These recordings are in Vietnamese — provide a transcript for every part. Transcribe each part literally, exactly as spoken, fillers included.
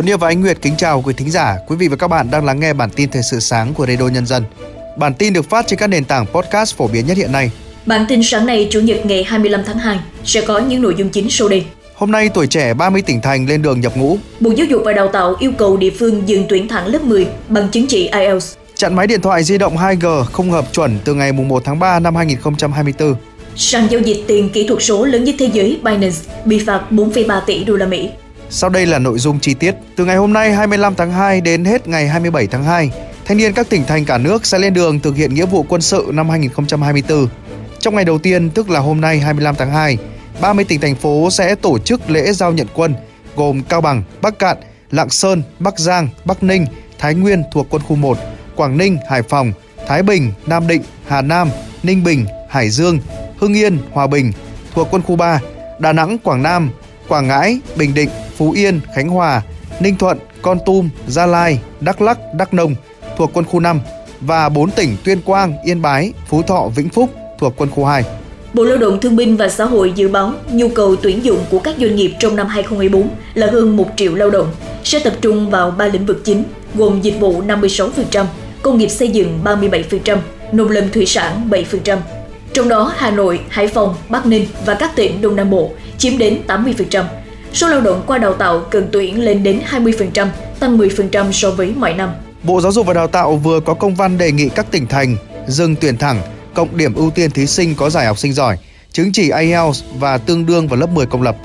Tuấn Điệp và Anh Nguyệt kính chào quý thính giả, quý vị và các bạn đang lắng nghe bản tin thời sự sáng của Radio Nhân Dân. Bản tin được phát trên các nền tảng podcast phổ biến nhất hiện nay. Bản tin sáng nay Chủ nhật ngày hai mươi lăm tháng hai sẽ có những nội dung chính sau đây. Hôm nay tuổi trẻ ba mươi tỉnh thành lên đường nhập ngũ. Bộ Giáo dục và Đào tạo yêu cầu địa phương dừng tuyển thẳng lớp mười bằng chứng chỉ ai eo tét. Chặn máy điện thoại di động hai G không hợp chuẩn từ ngày mùng một tháng ba năm hai nghìn không trăm hai mươi tư. Sàn giao dịch tiền kỹ thuật số lớn nhất thế giới Binance bị phạt bốn phẩy ba tỷ đô la Mỹ. Sau đây là nội dung chi tiết. Từ ngày hôm nay hai mươi lăm tháng hai đến hết ngày hai mươi bảy tháng hai, thanh niên các tỉnh thành cả nước sẽ lên đường thực hiện nghĩa vụ quân sự năm hai nghìn không trăm hai mươi tư. Trong ngày đầu tiên, tức là hôm nay hai mươi lăm tháng hai, ba mươi tỉnh thành phố sẽ tổ chức lễ giao nhận quân gồm Cao Bằng, Bắc Kạn, Lạng Sơn, Bắc Giang, Bắc Ninh, Thái Nguyên thuộc quân khu một, Quảng Ninh, Hải Phòng, Thái Bình, Nam Định, Hà Nam, Ninh Bình, Hải Dương, Hưng Yên, Hòa Bình thuộc quân khu ba, Đà Nẵng, Quảng Nam, Quảng Ngãi, Bình Định, Phú Yên, Khánh Hòa, Ninh Thuận, Kon Tum, Gia Lai, Đắk Lắk, Đắk Nông thuộc quân khu năm và bốn tỉnh Tuyên Quang, Yên Bái, Phú Thọ, Vĩnh Phúc thuộc quân khu hai. Bộ Lao động Thương binh và Xã hội dự báo nhu cầu tuyển dụng của các doanh nghiệp trong năm hai nghìn không trăm mười bốn là hơn một triệu lao động, sẽ tập trung vào ba lĩnh vực chính gồm dịch vụ năm mươi sáu phần trăm, công nghiệp xây dựng ba mươi bảy phần trăm, nông lâm thủy sản bảy phần trăm. Trong đó, Hà Nội, Hải Phòng, Bắc Ninh và các tỉnh Đông Nam Bộ chiếm đến tám mươi phần trăm. Số lao động qua đào tạo cần tuyển lên đến hai mươi phần trăm, tăng mười phần trăm so với mọi năm. Bộ Giáo dục và Đào tạo vừa có công văn đề nghị các tỉnh thành dừng tuyển thẳng, cộng điểm ưu tiên thí sinh có giải học sinh giỏi, chứng chỉ ai eo tét và tương đương vào lớp mười công lập.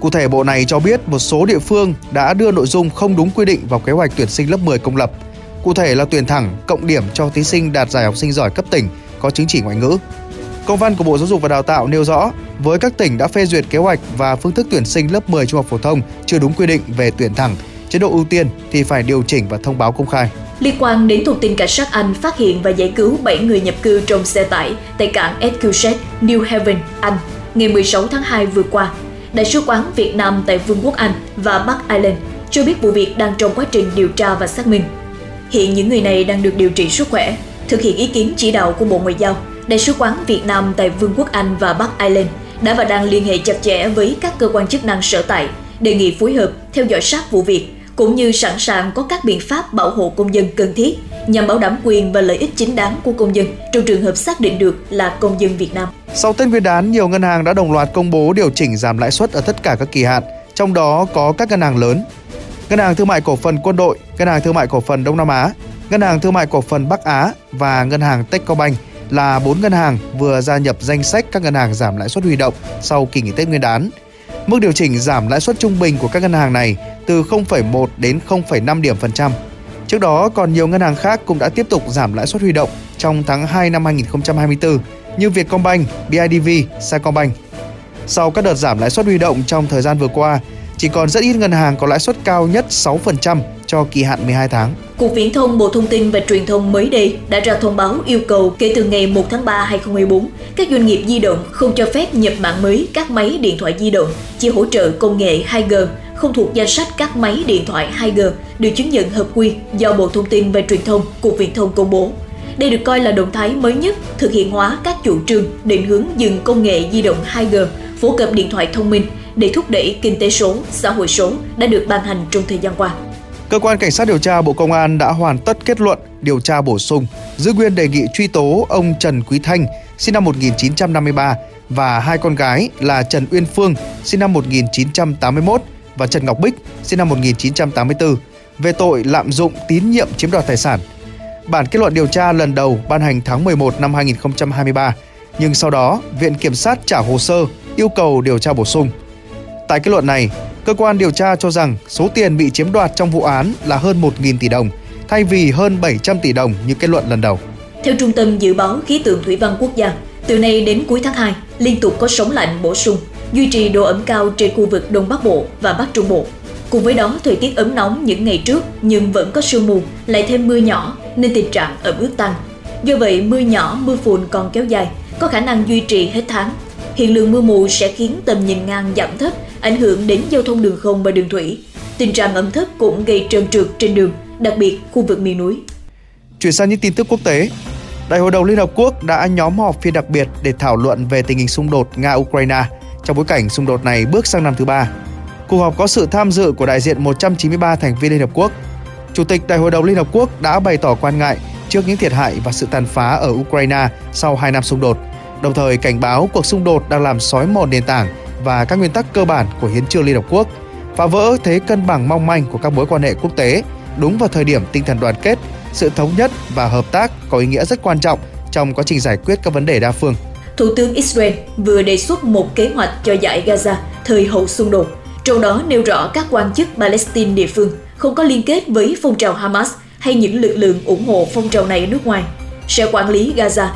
Cụ thể, Bộ này cho biết một số địa phương đã đưa nội dung không đúng quy định vào kế hoạch tuyển sinh lớp mười công lập. Cụ thể là tuyển thẳng, cộng điểm cho thí sinh đạt giải học sinh giỏi cấp tỉnh có chứng chỉ ngoại ngữ. Công văn của Bộ Giáo dục và Đào tạo nêu rõ, với các tỉnh đã phê duyệt kế hoạch và phương thức tuyển sinh lớp mười trung học phổ thông chưa đúng quy định về tuyển thẳng, chế độ ưu tiên thì phải điều chỉnh và thông báo công khai. Liên quan đến thông tin cảnh sát Anh phát hiện và giải cứu bảy người nhập cư trong xe tải tại cảng Exeter, New Haven, Anh, ngày mười sáu tháng hai vừa qua, Đại sứ quán Việt Nam tại Vương quốc Anh và Bắc Ireland cho biết vụ việc đang trong quá trình điều tra và xác minh. Hiện những người này đang được điều trị sức khỏe, thực hiện ý kiến chỉ đạo của Bộ Ngoại giao. Đại sứ quán Việt Nam tại Vương quốc Anh và Bắc Ireland đã và đang liên hệ chặt chẽ với các cơ quan chức năng sở tại, đề nghị phối hợp theo dõi sát vụ việc, cũng như sẵn sàng có các biện pháp bảo hộ công dân cần thiết nhằm bảo đảm quyền và lợi ích chính đáng của công dân trong trường hợp xác định được là công dân Việt Nam. Sau Tết Nguyên đán, nhiều ngân hàng đã đồng loạt công bố điều chỉnh giảm lãi suất ở tất cả các kỳ hạn, trong đó có các ngân hàng lớn: Ngân hàng Thương mại Cổ phần Quân đội, Ngân hàng Thương mại Cổ phần Đông Nam Á, Ngân hàng Thương mại Cổ phần Bắc Á và Ngân hàng Techcombank là bốn ngân hàng vừa gia nhập danh sách các ngân hàng giảm lãi suất huy động sau kỳ nghỉ Tết Nguyên đán. Mức điều chỉnh giảm lãi suất trung bình của các ngân hàng này từ không phẩy một đến không phẩy năm điểm phần trăm. Trước đó, còn nhiều ngân hàng khác cũng đã tiếp tục giảm lãi suất huy động trong tháng hai năm hai nghìn không trăm hai mươi tư như Vietcombank, bê i đê vê, Sacombank. Sau các đợt giảm lãi suất huy động trong thời gian vừa qua, chỉ còn rất ít ngân hàng có lãi suất cao nhất sáu phần trăm cho kỳ hạn mười hai tháng. Cục Viễn thông Bộ Thông tin và Truyền thông mới đây đã ra thông báo yêu cầu kể từ ngày một tháng ba năm hai nghìn không trăm mười bốn, các doanh nghiệp di động không cho phép nhập mạng mới các máy điện thoại di động chỉ hỗ trợ công nghệ hai G, không thuộc danh sách các máy điện thoại hai G được chứng nhận hợp quy do Bộ Thông tin và Truyền thông, Cục Viễn thông công bố. Đây được coi là động thái mới nhất thực hiện hóa các chủ trương định hướng dừng công nghệ di động hai G, phổ cập điện thoại thông minh để thúc đẩy kinh tế số, xã hội số đã được ban hành trong thời gian qua. Cơ quan Cảnh sát điều tra Bộ Công an đã hoàn tất kết luận điều tra bổ sung, giữ nguyên đề nghị truy tố ông Trần Quý Thanh, sinh năm một nghìn chín trăm năm mươi ba, và hai con gái là Trần Uyên Phương, sinh năm một nghìn chín trăm tám mươi mốt, và Trần Ngọc Bích, sinh năm một nghìn chín trăm tám mươi tư, về tội lạm dụng tín nhiệm chiếm đoạt tài sản. Bản kết luận điều tra lần đầu ban hành tháng mười một năm hai nghìn không trăm hai mươi ba, nhưng sau đó Viện Kiểm sát trả hồ sơ yêu cầu điều tra bổ sung. Tại kết luận này, cơ quan điều tra cho rằng số tiền bị chiếm đoạt trong vụ án là hơn một nghìn tỷ đồng, thay vì hơn bảy trăm tỷ đồng như kết luận lần đầu. Theo Trung tâm Dự báo Khí tượng Thủy văn Quốc gia, từ nay đến cuối tháng hai, liên tục có sóng lạnh bổ sung, duy trì độ ẩm cao trên khu vực Đông Bắc Bộ và Bắc Trung Bộ. Cùng với đó, thời tiết ấm nóng những ngày trước nhưng vẫn có sương mù, lại thêm mưa nhỏ nên tình trạng ẩm ướt tăng. Do vậy, mưa nhỏ, mưa phùn còn kéo dài, có khả năng duy trì hết tháng. Hiện lượng mưa mù sẽ khiến tầm nhìn ngang giảm thấp, ảnh hưởng đến giao thông đường không và đường thủy. Tình trạng ẩm thấp cũng gây trơn trượt trên đường, đặc biệt khu vực miền núi. Chuyển sang những tin tức quốc tế. Đại hội đồng Liên Hợp Quốc đã nhóm họp phiên đặc biệt để thảo luận về tình hình xung đột Nga-Ukraine trong bối cảnh xung đột này bước sang năm thứ ba. cuộc họp có sự tham dự của đại diện một trăm chín mươi ba thành viên Liên Hợp Quốc. Chủ tịch Đại hội đồng Liên Hợp Quốc đã bày tỏ quan ngại trước những thiệt hại và sự tàn phá ở Ukraine sau hai năm xung đột, đồng thời cảnh báo cuộc xung đột đang làm xói mòn nền tảng và các nguyên tắc cơ bản của Hiến chương Liên Hợp Quốc, phá vỡ thế cân bằng mong manh của các mối quan hệ quốc tế, đúng vào thời điểm tinh thần đoàn kết, sự thống nhất và hợp tác có ý nghĩa rất quan trọng trong quá trình giải quyết các vấn đề đa phương. Thủ tướng Israel vừa đề xuất một kế hoạch cho giải Gaza thời hậu xung đột, trong đó nêu rõ các quan chức Palestine địa phương không có liên kết với phong trào Hamas hay những lực lượng ủng hộ phong trào này ở nước ngoài sẽ quản lý Gaza.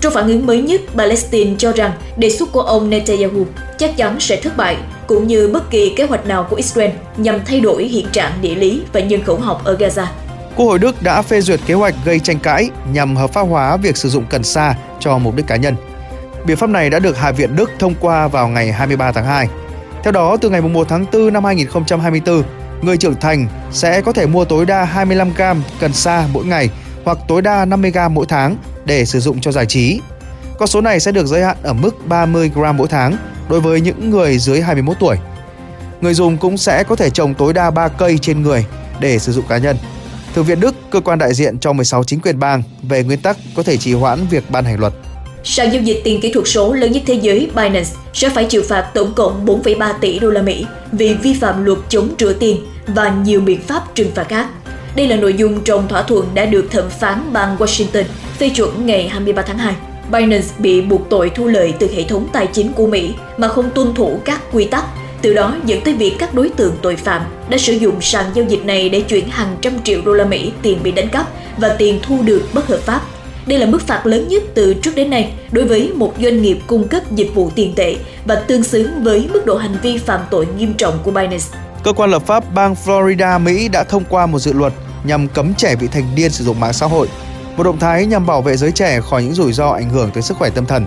Trong phản ứng mới nhất, Palestine cho rằng đề xuất của ông Netanyahu chắc chắn sẽ thất bại, cũng như bất kỳ kế hoạch nào của Israel nhằm thay đổi hiện trạng địa lý và nhân khẩu học ở Gaza. Quốc hội Đức đã phê duyệt kế hoạch gây tranh cãi nhằm hợp pháp hóa việc sử dụng cần sa cho mục đích cá nhân. Biện pháp này đã được Hạ viện Đức thông qua vào ngày hai mươi ba tháng hai. Theo đó, từ ngày mùng một tháng tư năm hai nghìn không trăm hai mươi tư, người trưởng thành sẽ có thể mua tối đa hai mươi lăm gam cần sa mỗi ngày hoặc tối đa năm mươi gam mỗi tháng để sử dụng cho giải trí. Con số này sẽ được giới hạn ở mức ba mươi gam mỗi tháng đối với những người dưới hai mươi mốt tuổi. Người dùng cũng sẽ có thể trồng tối đa ba cây trên người để sử dụng cá nhân. Thượng viện Đức, cơ quan đại diện cho mười sáu chính quyền bang, về nguyên tắc có thể trì hoãn việc ban hành luật. Sàn giao dịch tiền kỹ thuật số lớn nhất thế giới Binance sẽ phải chịu phạt tổng cộng bốn phẩy ba tỷ đô la Mỹ vì vi phạm luật chống rửa tiền và nhiều biện pháp trừng phạt khác. Đây là nội dung trong thỏa thuận đã được thẩm phán bang Washington phê chuẩn ngày hai mươi ba tháng hai. Binance bị buộc tội thu lợi từ hệ thống tài chính của Mỹ mà không tuân thủ các quy tắc, từ đó dẫn tới việc các đối tượng tội phạm đã sử dụng sàn giao dịch này để chuyển hàng trăm triệu đô la Mỹ tiền bị đánh cắp và tiền thu được bất hợp pháp. Đây là mức phạt lớn nhất từ trước đến nay đối với một doanh nghiệp cung cấp dịch vụ tiền tệ và tương xứng với mức độ hành vi phạm tội nghiêm trọng của Binance. Cơ quan lập pháp bang Florida, Mỹ đã thông qua một dự luật nhằm cấm trẻ vị thành niên sử dụng mạng xã hội, một động thái nhằm bảo vệ giới trẻ khỏi những rủi ro ảnh hưởng tới sức khỏe tâm thần.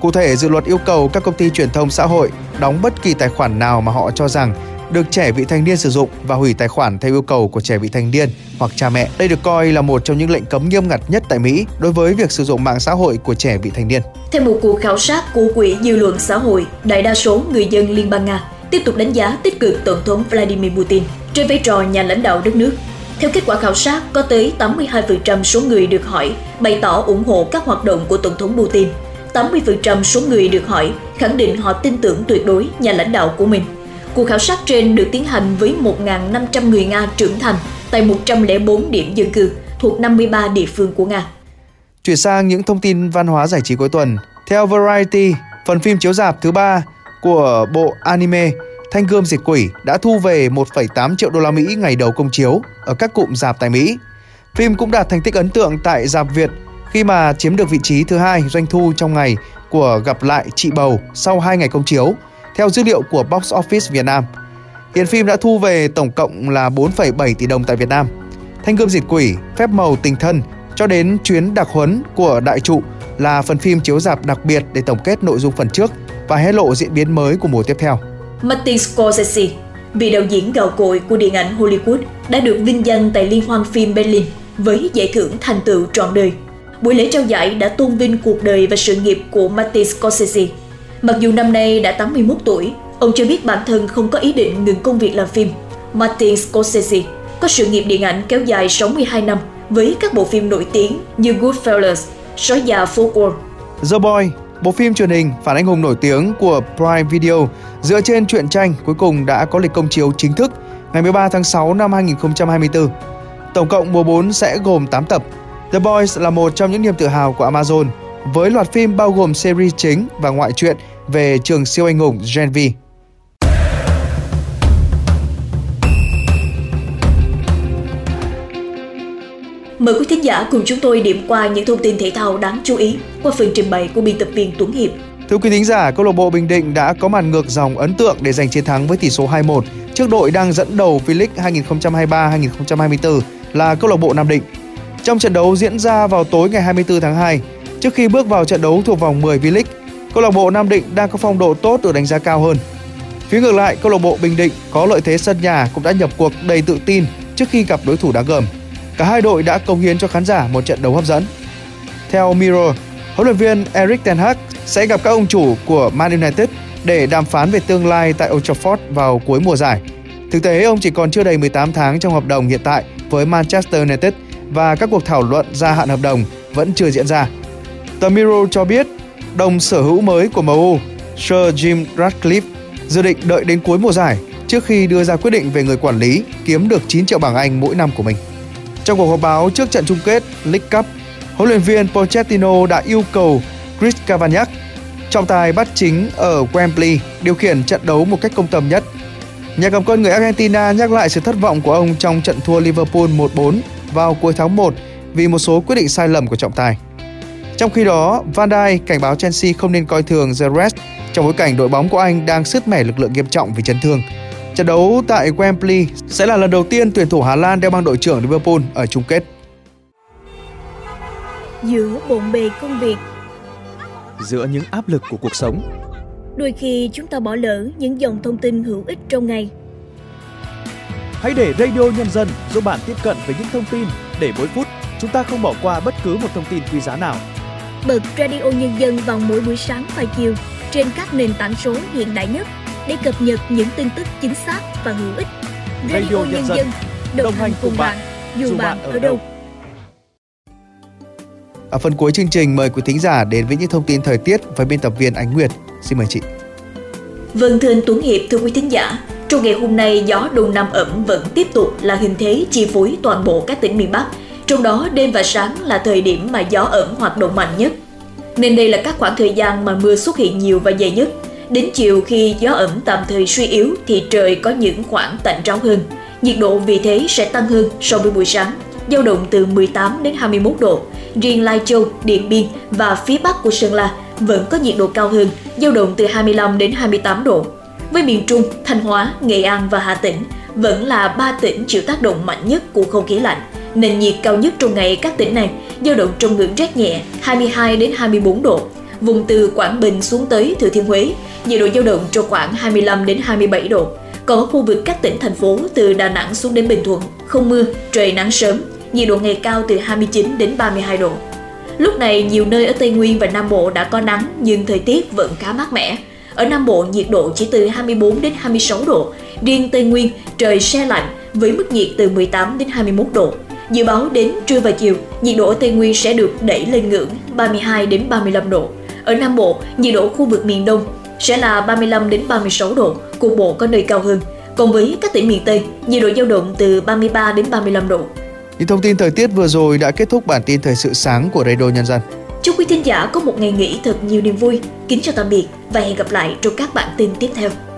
Cụ thể, dự luật yêu cầu các công ty truyền thông xã hội đóng bất kỳ tài khoản nào mà họ cho rằng được trẻ vị thành niên sử dụng và hủy tài khoản theo yêu cầu của trẻ vị thành niên hoặc cha mẹ. Đây được coi là một trong những lệnh cấm nghiêm ngặt nhất tại Mỹ đối với việc sử dụng mạng xã hội của trẻ vị thành niên. Theo một cuộc khảo sát của Quỹ Dư luận Xã hội, đại đa số người dân Liên bang Nga tiếp tục đánh giá tích cực Tổng thống Vladimir Putin trên vai trò nhà lãnh đạo đất nước. Theo kết quả khảo sát, có tới tám mươi hai phần trăm số người được hỏi bày tỏ ủng hộ các hoạt động của Tổng thống Putin. tám mươi phần trăm số người được hỏi khẳng định họ tin tưởng tuyệt đối nhà lãnh đạo của mình. Cuộc khảo sát trên được tiến hành với một nghìn năm trăm người Nga trưởng thành tại một trăm lẻ bốn điểm dân cư thuộc năm mươi ba địa phương của Nga. Chuyển sang những thông tin văn hóa giải trí cuối tuần. Theo Variety, phần phim chiếu rạp thứ ba của bộ anime Thanh gươm diệt quỷ đã thu về một phẩy tám triệu đô la Mỹ ngày đầu công chiếu ở các cụm rạp tại Mỹ. Phim cũng đạt thành tích ấn tượng tại rạp Việt khi mà chiếm được vị trí thứ hai doanh thu trong ngày của Gặp lại chị bầu sau hai ngày công chiếu, theo dữ liệu của Box Office Việt Nam. Hiện phim đã thu về tổng cộng là bốn phẩy bảy tỷ đồng tại Việt Nam. Thanh gươm diệt quỷ, phép màu tình thân cho đến chuyến đặc huấn của Đại trụ là phần phim chiếu rạp đặc biệt để tổng kết nội dung phần trước và hé lộ diễn biến mới của mùa tiếp theo. Martin Scorsese, vị đạo diễn gạo cội của điện ảnh Hollywood, đã được vinh danh tại Liên hoan phim Berlin với giải thưởng thành tựu trọn đời. Buổi lễ trao giải đã tôn vinh cuộc đời và sự nghiệp của Martin Scorsese. Mặc dù năm nay đã tám mươi mốt tuổi, ông cho biết bản thân không có ý định ngừng công việc làm phim. Martin Scorsese có sự nghiệp điện ảnh kéo dài sáu mươi hai năm với các bộ phim nổi tiếng như Goodfellas, Sói già phố Wall, The Boy, bộ phim truyền hình phản anh hùng nổi tiếng của Prime Video dựa trên truyện tranh, cuối cùng đã có lịch công chiếu chính thức ngày mười ba tháng sáu năm hai nghìn không trăm hai mươi tư. Tổng cộng mùa bốn sẽ gồm tám tập. The Boys là một trong những niềm tự hào của Amazon, với loạt phim bao gồm series chính và ngoại truyện về trường siêu anh hùng Gen vê. Mời quý thính giả cùng chúng tôi điểm qua những thông tin thể thao đáng chú ý qua phần trình bày của biên tập viên Tuấn Hiệp. Thưa quý thính giả, câu lạc bộ Bình Định đã có màn ngược dòng ấn tượng để giành chiến thắng với tỷ số hai một trước đội đang dẫn đầu V-League hai nghìn không trăm hai mươi ba hai nghìn không trăm hai mươi tư là câu lạc bộ Nam Định. Trong trận đấu diễn ra vào tối ngày hai mươi tư tháng hai, trước khi bước vào trận đấu thuộc vòng mười V-League, câu lạc bộ Nam Định đang có phong độ tốt được đánh giá cao hơn. Phía ngược lại, câu lạc bộ Bình Định có lợi thế sân nhà cũng đã nhập cuộc đầy tự tin trước khi gặp đối thủ đáng gờm. Cả hai đội đã cống hiến cho khán giả một trận đấu hấp dẫn. Theo Mirror, huấn luyện viên Erik ten Hag sẽ gặp các ông chủ của Man United để đàm phán về tương lai tại Old Trafford vào cuối mùa giải. Thực tế, ông chỉ còn chưa đầy mười tám tháng trong hợp đồng hiện tại với Manchester United và các cuộc thảo luận gia hạn hợp đồng vẫn chưa diễn ra. Tờ Mirror cho biết, đồng sở hữu mới của em u, Sir Jim Ratcliffe, dự định đợi đến cuối mùa giải trước khi đưa ra quyết định về người quản lý kiếm được chín triệu bảng Anh mỗi năm của mình. Trong cuộc họp báo trước trận chung kết League Cup, huấn luyện viên Pochettino đã yêu cầu Chris Cavagnac, trọng tài bắt chính ở Wembley, điều khiển trận đấu một cách công tâm nhất. Nhà cầm quân người Argentina nhắc lại sự thất vọng của ông trong trận thua Liverpool một bốn vào cuối tháng một vì một số quyết định sai lầm của trọng tài. Trong khi đó, Van Dijk cảnh báo Chelsea không nên coi thường Gerrard trong bối cảnh đội bóng của Anh đang sứt mẻ lực lượng nghiêm trọng vì chấn thương. Trận đấu tại Wembley sẽ là lần đầu tiên tuyển thủ Hà Lan đeo băng đội trưởng Liverpool ở chung kết. Giữa bộn bề công việc, giữa những áp lực của cuộc sống, đôi khi chúng ta bỏ lỡ những dòng thông tin hữu ích trong ngày. Hãy để Radio Nhân Dân giúp bạn tiếp cận với những thông tin để mỗi phút chúng ta không bỏ qua bất cứ một thông tin quý giá nào. Bật Radio Nhân Dân vào mỗi buổi sáng và chiều trên các nền tảng số hiện đại nhất để cập nhật những tin tức chính xác và hữu ích. Radio, Radio Nhân, Nhân Dân, Dân đồng hành cùng bạn, dù, dù bạn ở đâu. Ở phần cuối chương trình, mời quý thính giả đến với những thông tin thời tiết với biên tập viên Anh Nguyệt. Xin mời chị. Vâng, thưa anh Tuấn Hiệp, thưa quý thính giả, trong ngày hôm nay gió đông nam ẩm vẫn tiếp tục là hình thế chi phối toàn bộ các tỉnh miền Bắc. Trong đó đêm và sáng là thời điểm mà gió ẩm hoạt động mạnh nhất, nên đây là các khoảng thời gian mà mưa xuất hiện nhiều và dày nhất. Đến chiều khi gió ẩm tạm thời suy yếu thì trời có những khoảng tạnh ráo hơn. Nhiệt độ vì thế sẽ tăng hơn so với buổi sáng, dao động từ mười tám đến hai mươi mốt độ. Riêng Lai Châu, Điện Biên và phía Bắc của Sơn La vẫn có nhiệt độ cao hơn, dao động từ hai mươi lăm đến hai mươi tám độ. Với miền Trung, Thanh Hóa, Nghệ An và Hà Tĩnh vẫn là ba tỉnh chịu tác động mạnh nhất của không khí lạnh. Nền nhiệt cao nhất trong ngày các tỉnh này dao động trong ngưỡng rét nhẹ hai mươi hai đến hai mươi bốn độ. Vùng từ Quảng Bình xuống tới Thừa Thiên Huế, nhiệt độ dao động trong khoảng hai mươi lăm đến hai mươi bảy độ. Còn ở khu vực các tỉnh thành phố từ Đà Nẵng xuống đến Bình Thuận, không mưa, trời nắng sớm, nhiệt độ ngày cao từ hai mươi chín đến ba mươi hai độ. Lúc này nhiều nơi ở Tây Nguyên và Nam Bộ đã có nắng nhưng thời tiết vẫn khá mát mẻ. Ở Nam Bộ nhiệt độ chỉ từ hai mươi bốn đến hai mươi sáu độ, riêng Tây Nguyên trời se lạnh với mức nhiệt từ mười tám đến hai mươi mốt độ. Dự báo đến trưa và chiều, nhiệt độ ở Tây Nguyên sẽ được đẩy lên ngưỡng ba mươi hai đến ba mươi lăm độ. Ở Nam Bộ, nhiệt độ khu vực miền Đông sẽ là ba mươi lăm đến ba mươi sáu độ, cục bộ có nơi cao hơn. Còn với các tỉnh miền Tây, nhiệt độ dao động từ ba mươi ba đến ba mươi lăm độ. Những thông tin thời tiết vừa rồi đã kết thúc bản tin thời sự sáng của Radio Nhân Dân. Chúc quý thính giả có một ngày nghỉ thật nhiều niềm vui. Kính chào tạm biệt và hẹn gặp lại trong các bản tin tiếp theo.